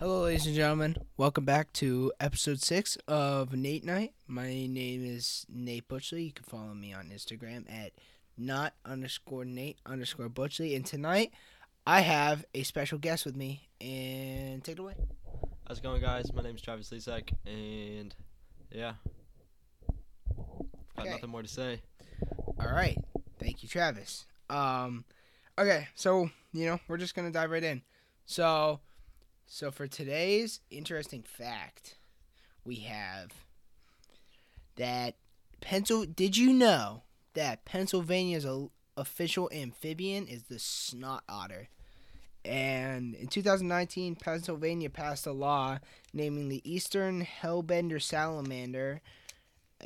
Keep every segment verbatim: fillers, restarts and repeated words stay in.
Hello, ladies and gentlemen. Welcome back to episode six of Nate Night. My name is Nate Butchley. You can follow me on Instagram at not underscore Nate underscore Butchley. And tonight, I have a special guest with me. And take it away. How's it going, guys? My name is Travis Lisek. And yeah, got okay. nothing more to say. All right. Thank you, Travis. Um, okay, so, you know, we're just going to dive right in. So... So for today's interesting fact, we have that pencil. Did you know that Pennsylvania's official amphibian is the snot otter? And in two thousand nineteen, Pennsylvania passed a law naming the eastern hellbender salamander,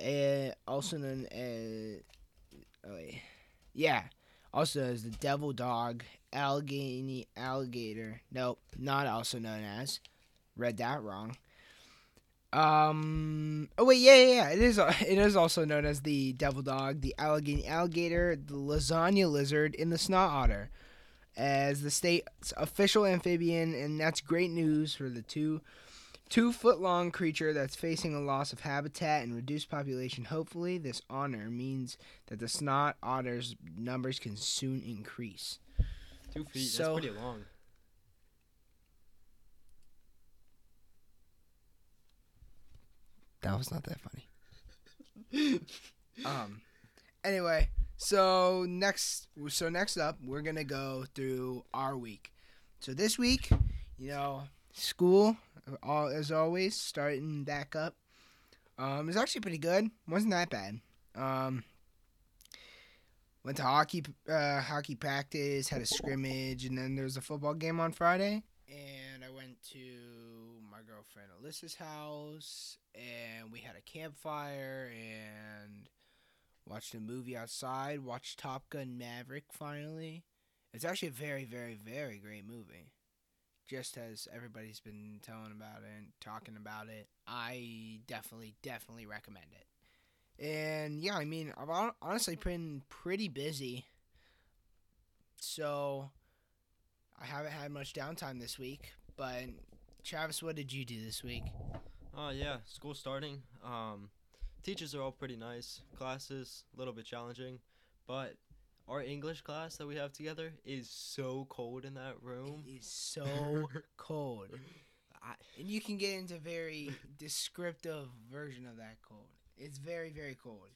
uh, also known as oh yeah, also as the devil dog. Allegheny alligator. Nope, not also known as. Read that wrong. Um. Oh wait, yeah, yeah, yeah. It is. It is also known as the devil dog, the Allegheny alligator, the lasagna lizard, and the snot otter, as the state's official amphibian, and that's great news for the two, two foot long creature that's facing a loss of habitat and reduced population. Hopefully, this honor means that the snot otter's numbers can soon increase. Two feet, so, that's pretty long. That was not that funny. um, anyway, so next, so next up, we're gonna go through our week. So this week, you know, school, all as always, starting back up. Um, it was actually pretty good. Wasn't that bad. Um. Went to hockey uh, hockey practice, had a scrimmage, and then there was a football game on Friday. And I went to my girlfriend Alyssa's house, and we had a campfire, and watched a movie outside, watched Top Gun Maverick finally. It's actually a very, very, very great movie. Just as everybody's been telling about it and talking about it, I definitely, definitely recommend it. And, yeah, I mean, I've honestly been pretty busy, so I haven't had much downtime this week. But, Travis, what did you do this week? Oh, uh, yeah, school starting. Um, teachers are all pretty nice. Classes, a little bit challenging. But our English class that we have together is so cold in that room. It is so cold. I, and you can get into a very descriptive version of that cold. It's very, very cold.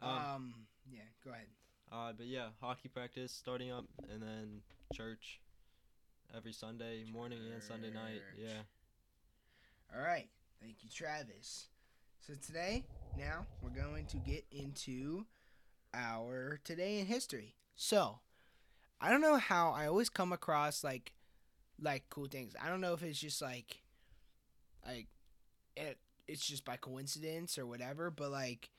Um, um, yeah, go ahead. Uh, but yeah, hockey practice starting up, and then church every Sunday church. morning and Sunday night. Yeah. All right. Thank you, Travis. So today, now, we're going to get into our Today in History. So, I don't know how I always come across, like, like cool things. I don't know if it's just, like, like, it... it's just by coincidence or whatever, but, like,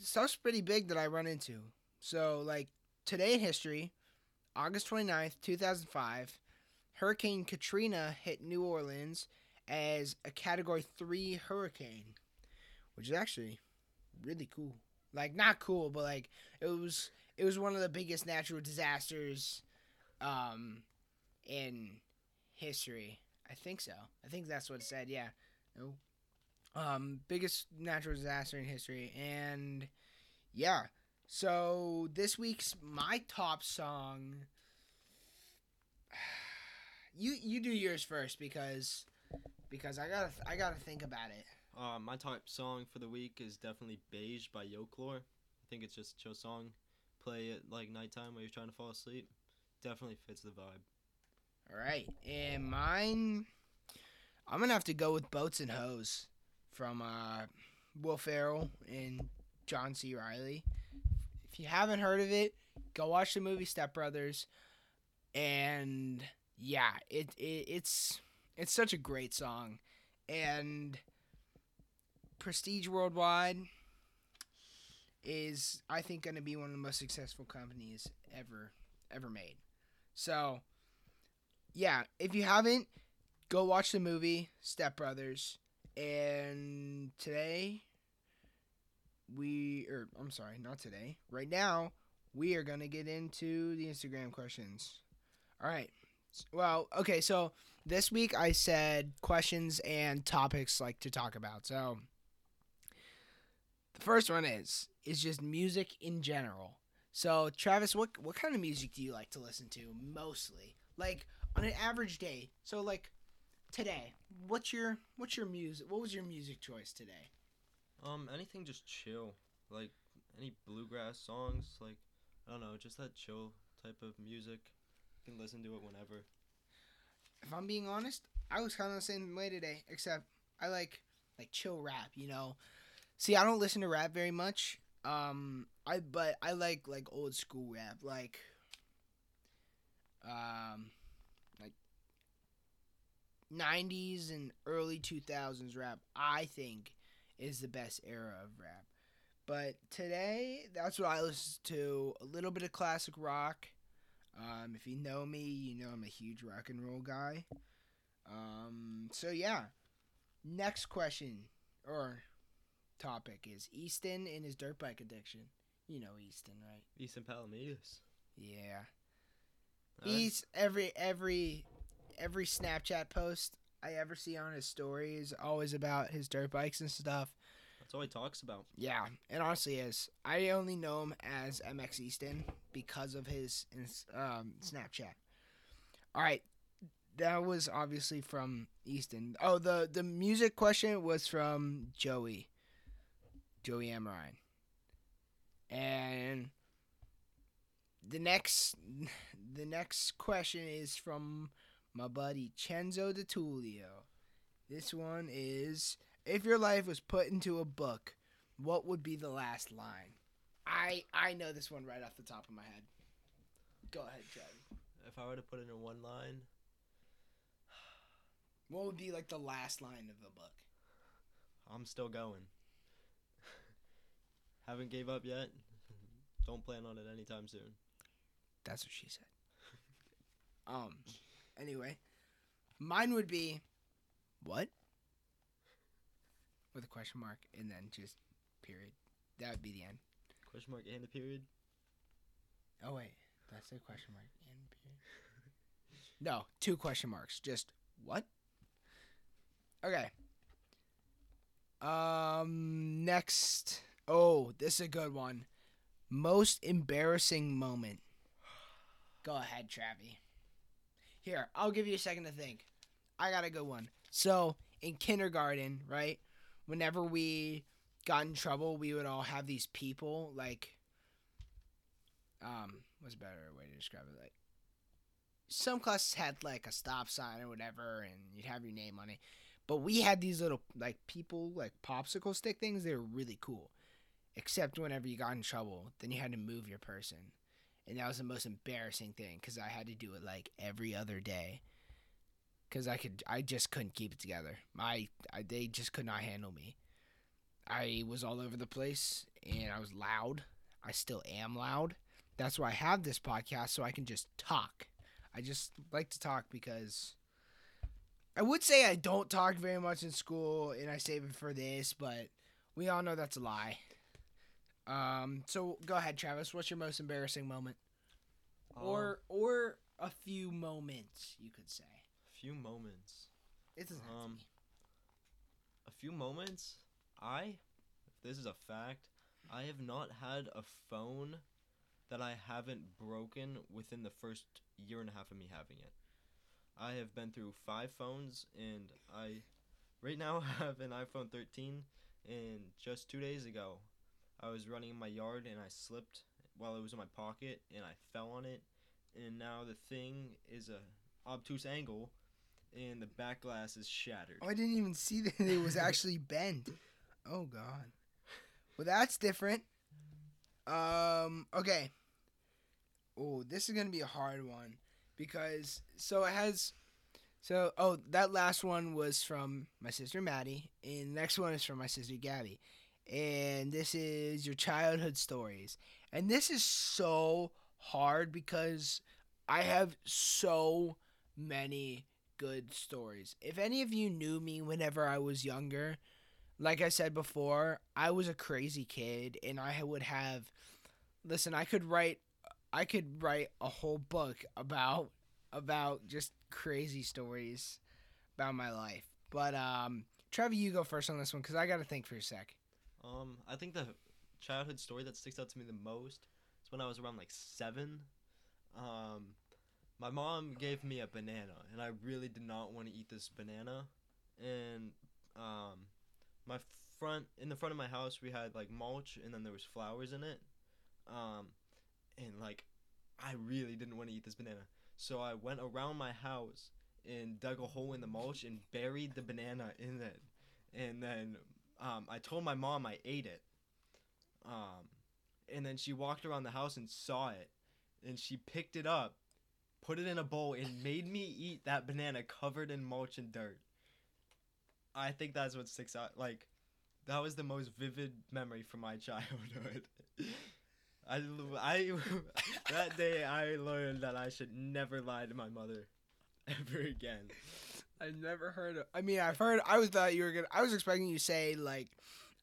stuff's pretty big that I run into. So, like, today in history, August twenty-ninth, two thousand five, Hurricane Katrina hit New Orleans as a Category three hurricane, which is actually really cool. Like, not cool, but, like, it was it was one of the biggest natural disasters um, in history. I think so. I think that's what it said, yeah. No. Um, biggest natural disaster in history, and yeah. So this week's my top song. You you do yours first because because I gotta I gotta think about it. Uh, my top song for the week is definitely "Beige" by Yoke Lore. I think it's just a chill song. Play it like nighttime when you're trying to fall asleep. Definitely fits the vibe. All right, and mine. I'm going to have to go with Boats and Hoes from uh, Will Ferrell and John C. Reilly. If you haven't heard of it, go watch the movie Step Brothers. And, yeah, it, it it's it's such a great song. And Prestige Worldwide is, I think, going to be one of the most successful companies ever, ever made. So, yeah, if you haven't... go watch the movie Step Brothers, and today we, or I'm sorry, not today. Right now, we are gonna get into the Instagram questions. All right, Well, okay, so this week I said questions and topics like to talk about. So the first one is is just music in general. So Travis, what what kind of music do you like to listen to mostly? Like on an average day. So like today, what's your what's your music? What was your music choice today? Um, anything just chill, like any bluegrass songs, like I don't know, just that chill type of music. You can listen to it whenever. If I'm being honest, I was kind of the same way today, except I like like chill rap, you know. See, I don't listen to rap very much. Um, I but I like like old school rap, like um, like nineties and early two thousands rap. I think is the best era of rap. But today, that's what I listen to. A little bit of classic rock. Um, if you know me, you know I'm a huge rock and roll guy. Um, so, yeah. Next question or topic is Easton and his dirt bike addiction. You know Easton, right? Easton Palamedos. Yeah. Right. He's every, every, every Snapchat post I ever see on his story is always about his dirt bikes and stuff. That's all he talks about. Yeah, it honestly is. I only know him as M X Easton because of his um, Snapchat. All right, that was obviously from Easton. Oh, the, the music question was from Joey, Joey Amarine. And the next the next question is from my buddy Chenzo De Tullio. This one is... If your life was put into a book, what would be the last line? I I know this one right off the top of my head. Go ahead, Joe. If I were to put it in one line, what would be like the last line of the book? I'm still going. Haven't gave up yet. Don't plan on it anytime soon. That's what she said. um. Anyway, mine would be, what? With a question mark, and then just period. That would be the end. Question mark and a period? Oh, wait. That's a question mark and a period. No, two question marks. Just, what? Okay. Um, next. Oh, this is a good one. Most embarrassing moment. Go ahead, Travi. Here, I'll give you a second to think. I got a good one. So, in kindergarten, right? Whenever we got in trouble, we would all have these people, like, um, what's a better way to describe it? Like, some classes had, like, a stop sign or whatever, and you'd have your name on it. But we had these little, like, people, like, popsicle stick things. They were really cool. Except whenever you got in trouble, then you had to move your person. And that was the most embarrassing thing, because I had to do it, like, every other day. Cause I could, I just couldn't keep it together. My, I, they just could not handle me. I was all over the place, and I was loud. I still am loud. That's why I have this podcast, so I can just talk. I just like to talk because I would say I don't talk very much in school, and I save it for this, but we all know that's a lie. Um, so go ahead, Travis. What's your most embarrassing moment, um, or or a few moments, you could say. Few moments. It doesn't um, have to be. A few moments. I, if this is a fact, I have not had a phone that I haven't broken within the first year and a half of me having it. I have been through five phones, and I, right now, have an iPhone thirteen. And just two days ago, I was running in my yard and I slipped while it was in my pocket, and I fell on it, and now the thing is a obtuse angle. And the back glass is shattered. Oh, I didn't even see that it was actually bent. Oh, God. Well, that's different. Um, okay. Oh, this is going to be a hard one. Because, so it has, so, oh, that last one was from my sister, Maddie. And the next one is from my sister, Gabby. And this is your childhood stories. And this is so hard because I have so many good stories. If any of you knew me whenever I was younger, like I said before, I was a crazy kid, and I would have, listen, I could write, I could write a whole book about about just crazy stories about my life. But um, Travis, you go first on this one because I got to think for a sec. Um, I think the childhood story that sticks out to me the most is when I was around like seven. Um, my mom gave me a banana, and I really did not want to eat this banana. And um, my front in the front of my house, we had like mulch, and then there was flowers in it. Um, and like, I really didn't want to eat this banana, so I went around my house and dug a hole in the mulch and buried the banana in it. And then um, I told my mom I ate it. Um, and then she walked around the house and saw it. And she picked it up, put it in a bowl, and made me eat that banana covered in mulch and dirt. I think that's what sticks out. Like, that was the most vivid memory from my childhood. I, I, that day I learned that I should never lie to my mother. Ever again. I've never heard of... I mean, I've heard... I was thought you were gonna... I was expecting you to say, like,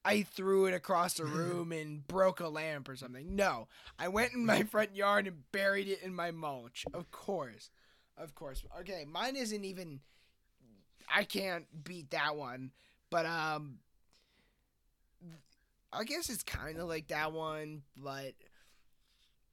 I threw it across the room and broke a lamp or something. No. I went in my front yard and buried it in my mulch. Of course. Of course. Okay, mine isn't even... I can't beat that one. But, um... I guess it's kind of like that one, but...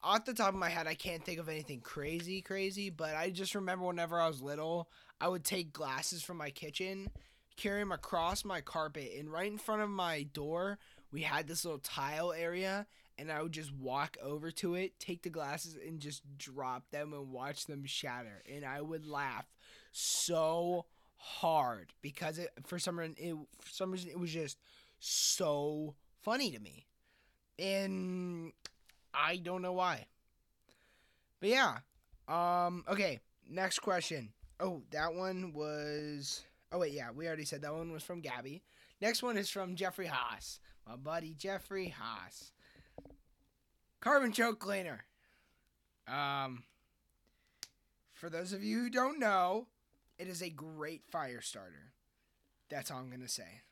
Off the top of my head, I can't think of anything crazy, crazy, but I just remember whenever I was little, I would take glasses from my kitchen, carry them across my carpet, and right in front of my door, we had this little tile area, and I would just walk over to it, take the glasses, and just drop them and watch them shatter, and I would laugh so hard, because it, for some reason, it, for some reason, it was just so funny to me, and... I don't know why. But yeah. Um, okay, next question. Oh, that one was... Oh, wait, yeah, we already said that one was from Gabby. Next one is from Jeffrey Haas. My buddy Jeffrey Haas. Carbon choke cleaner. Um, for those of you who don't know, it is a great fire starter. That's all I'm going to say.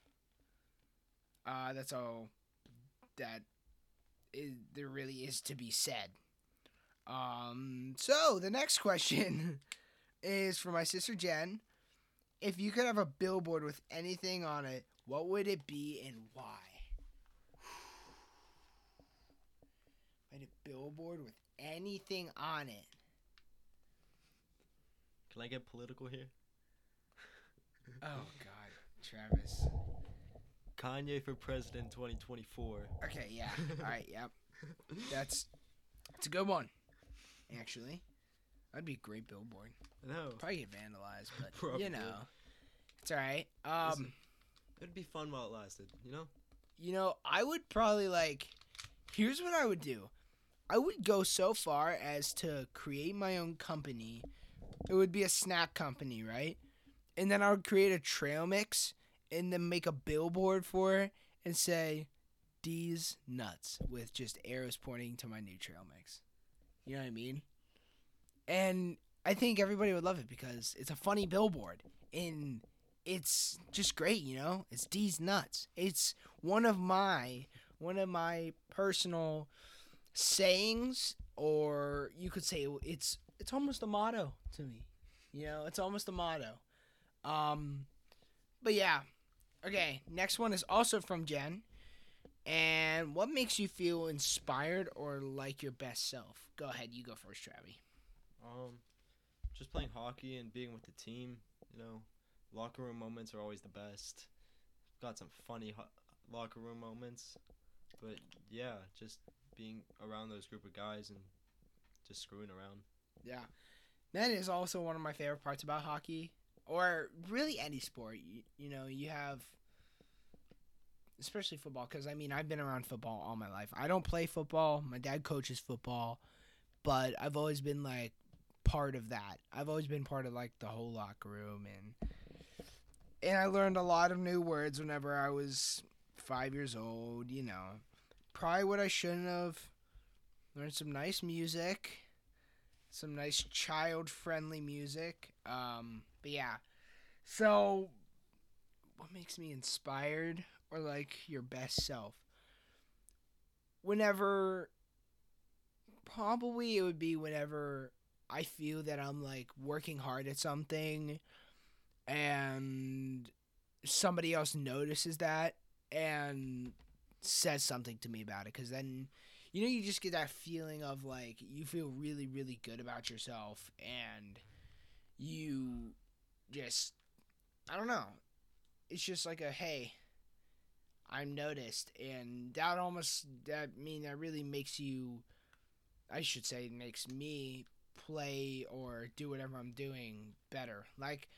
Uh, that's all that... It, there really is to be said. Um, so the next question is for my sister Jen. If you could have a billboard with anything on it, what would it be and why? And a billboard with anything on it. Can I get political here? Oh God, Travis. Kanye for president twenty twenty-four. Okay, yeah. All right, yep. That's that's a good one, actually. That'd be a great billboard. I know. Probably get vandalized, but, Probably. you know. It's all right. Um, Listen, it'd be fun while it lasted, you know? You know, I would probably, like, here's what I would do. I would go so far as to create my own company. It would be a snack company, right? And then I would create a trail mix and then make a billboard for it and say, "These nuts," with just arrows pointing to my new trail mix. You know what I mean? And I think everybody would love it because it's a funny billboard. And it's just great, you know? It's "These nuts." It's one of my, one of my personal sayings, or you could say it's it's almost a motto to me. You know, it's almost a motto. Um, but yeah. Okay, next one is also from Jen. And what makes you feel inspired or like your best self? Go ahead, you go first, Travi. Um, just playing hockey and being with the team. You know, locker room moments are always the best. Got some funny ho- locker room moments. But yeah, just being around those group of guys and just screwing around. Yeah. That is also one of my favorite parts about hockey. Or really any sport, you, you know, you have, especially football, because, I mean, I've been around football all my life. I don't play football. My dad coaches football, but I've always been, like, part of that. I've always been part of, like, the whole locker room, and and I learned a lot of new words whenever I was five years old, you know. Probably what I shouldn't have. Learned some nice music, some nice child-friendly music, um... But yeah, so what makes me inspired or like your best self? Whenever, probably it would be whenever I feel that I'm like working hard at something and somebody else notices that and says something to me about it, because then, you know, you just get that feeling of like you feel really, really good about yourself, and you just, I don't know, it's just like a, hey, I'm noticed, and that almost, that I mean, that really makes you, I should say, it makes me play or do whatever I'm doing better. Like,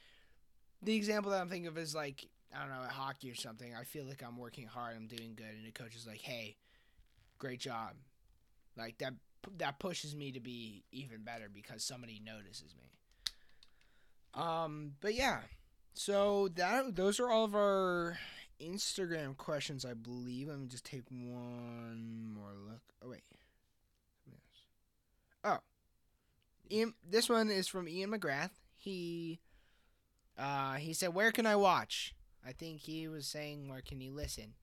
the example that I'm thinking of is like, I don't know, at hockey or something, I feel like I'm working hard, I'm doing good, and the coach is like, hey, great job. Like, that that pushes me to be even better because somebody notices me. Um, but yeah, so that those are all of our Instagram questions, I believe. Let me just take one more look. Oh, wait. Oh. Ian, this one is from Ian McGrath. He... Uh, he said, where can I watch? I think he was saying, where can you listen?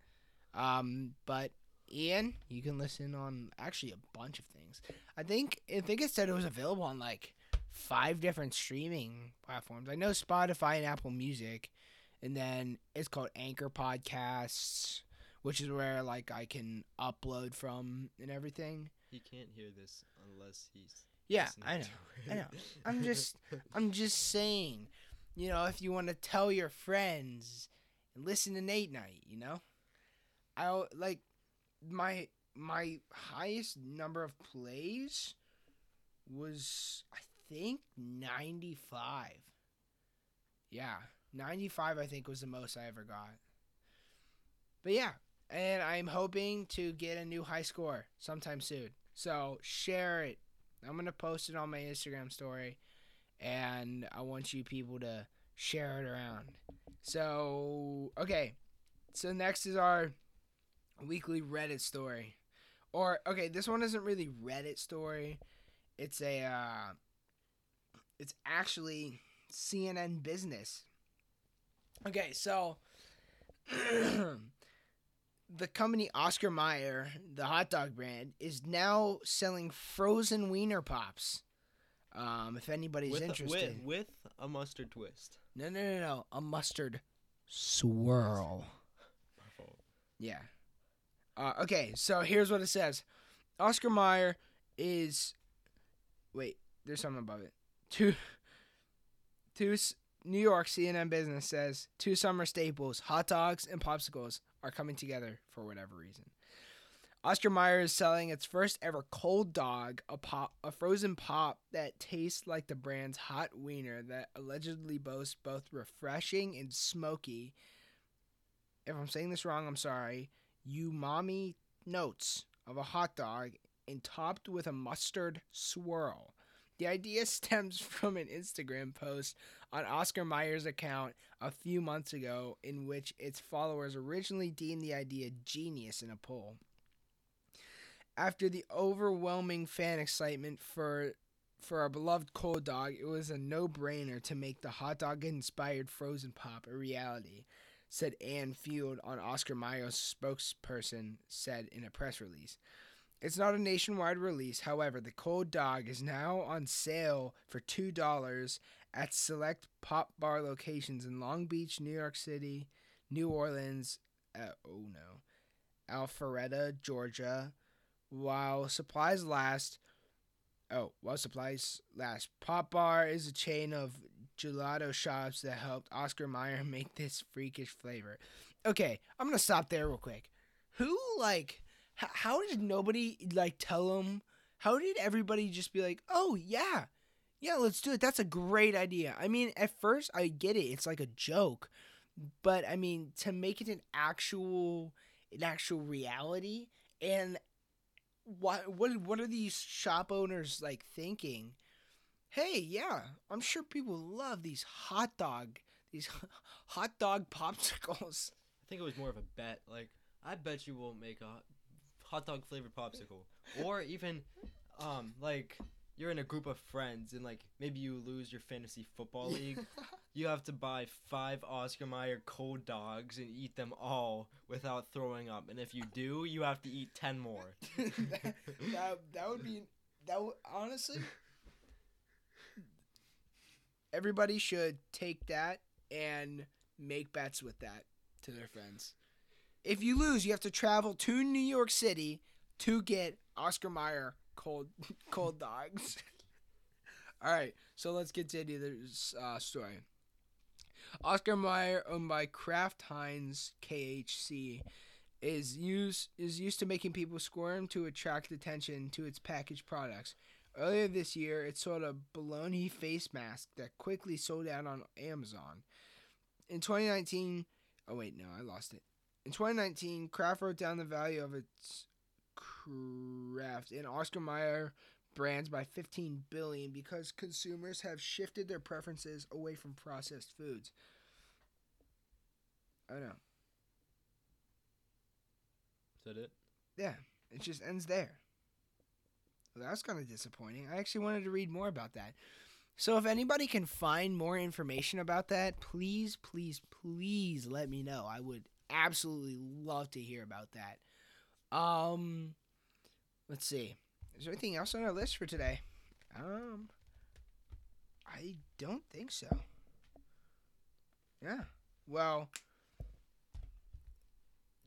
Um, but, Ian, you can listen on actually a bunch of things. I think I think it said it was available on, like, five different streaming platforms. I know Spotify and Apple Music. And then it's called Anchor Podcasts, which is where, like, I can upload from and everything. He can't hear this unless he's yeah, I know. I know. I'm just, I'm just saying... You know, if you want to tell your friends and listen to Nate Night, you know, I like my my highest number of plays was, I think, ninety-five. Yeah, ninety-five, I think, was the most I ever got. But yeah, and I'm hoping to get a new high score sometime soon. So share it. I'm going to post it on my Instagram story. And I want you people to share it around. So, okay. So next is our weekly Reddit story. Or, okay, this one isn't really Reddit story. It's a, uh, it's actually C N N Business. Okay, so the company Oscar Mayer, the hot dog brand, is now selling frozen wiener pops. Um, if anybody's with interested. A, with, with a mustard twist. No, no, no, no. A mustard swirl. My fault. Yeah. Uh, okay, so here's what it says. Oscar Mayer is... Wait, there's something above it. Two, two New York C N N Business says, two summer staples, hot dogs and popsicles, are coming together for whatever reason. Oscar Mayer is selling its first ever cold dog, a pop, a frozen pop that tastes like the brand's hot wiener that allegedly boasts both refreshing and smoky, if I'm saying this wrong, I'm sorry, umami notes of a hot dog and topped with a mustard swirl. The idea stems from an Instagram post on Oscar Mayer's account a few months ago in which its followers originally deemed the idea genius in a poll. After the overwhelming fan excitement for for our beloved cold dog, it was a no-brainer to make the hot dog-inspired frozen pop a reality, said Ann Field, on Oscar Mayer's spokesperson, said in a press release. It's not a nationwide release, however, the cold dog is now on sale for two dollars at select pop bar locations in Long Beach, New York City, New Orleans, uh, oh no, Alpharetta, Georgia. While supplies last, oh, while supplies last, Pop Bar is a chain of gelato shops that helped Oscar Mayer make this freakish flavor. Okay, I'm gonna stop there real quick. Who, like, h- how did nobody, like, tell them? How did everybody just be like, oh, yeah, yeah, let's do it. That's a great idea. I mean, at first, I get it. It's like a joke. But, I mean, to make it an actual, an actual reality, and What what what are these shop owners, like, thinking? Hey, yeah, I'm sure people love these hot dog, these hot dog popsicles. I think it was more of a bet. Like, I bet you we'll make a hot dog flavored popsicle, or even, um, like you're in a group of friends and like maybe you lose your fantasy football league. You have to buy five Oscar Mayer cold dogs and eat them all without throwing up. And if you do, you have to eat ten more. that, that that would be that would, honestly, everybody should take that and make bets with that to their friends. If you lose, you have to travel to New York City to get Oscar Mayer cold cold dogs. All right, so let's continue this uh, story. Oscar Mayer, owned by Kraft Heinz K H C, is used is used to making people squirm to attract attention to its packaged products. Earlier this year, it sold a bologna face mask that quickly sold out on Amazon. In twenty nineteen, oh wait, no, I lost it. In twenty nineteen, Kraft wrote down the value of its Kraft and Oscar Mayer brands by fifteen billion dollars because consumers have shifted their preferences away from processed foods. Oh no. Is that it? Yeah, it just ends there. Well, that was kind of disappointing. I actually wanted to read more about that. So if anybody can find more information about that, please, please, please let me know. I would absolutely love to hear about that. Um, let's see. Is there anything else on our list for today? Um, I don't think so. Yeah. Well,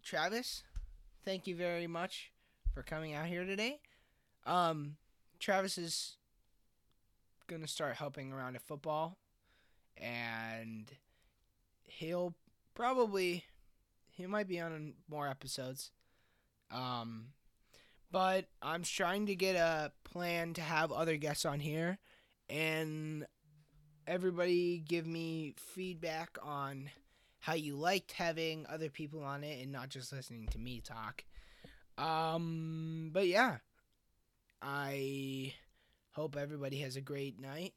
Travis, thank you very much for coming out here today. Um, Travis is going to start helping around at football, and he'll probably, he might be on more episodes. Um, but I'm trying to get a plan to have other guests on here, and everybody give me feedback on how you liked having other people on it and not just listening to me talk. Um, but yeah. I hope everybody has a great night.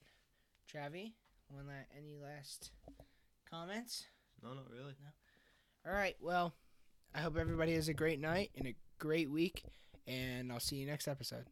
Travi, one la- any last comments? No, not really. No. All right, well, I hope everybody has a great night and a great week, and I'll see you next episode.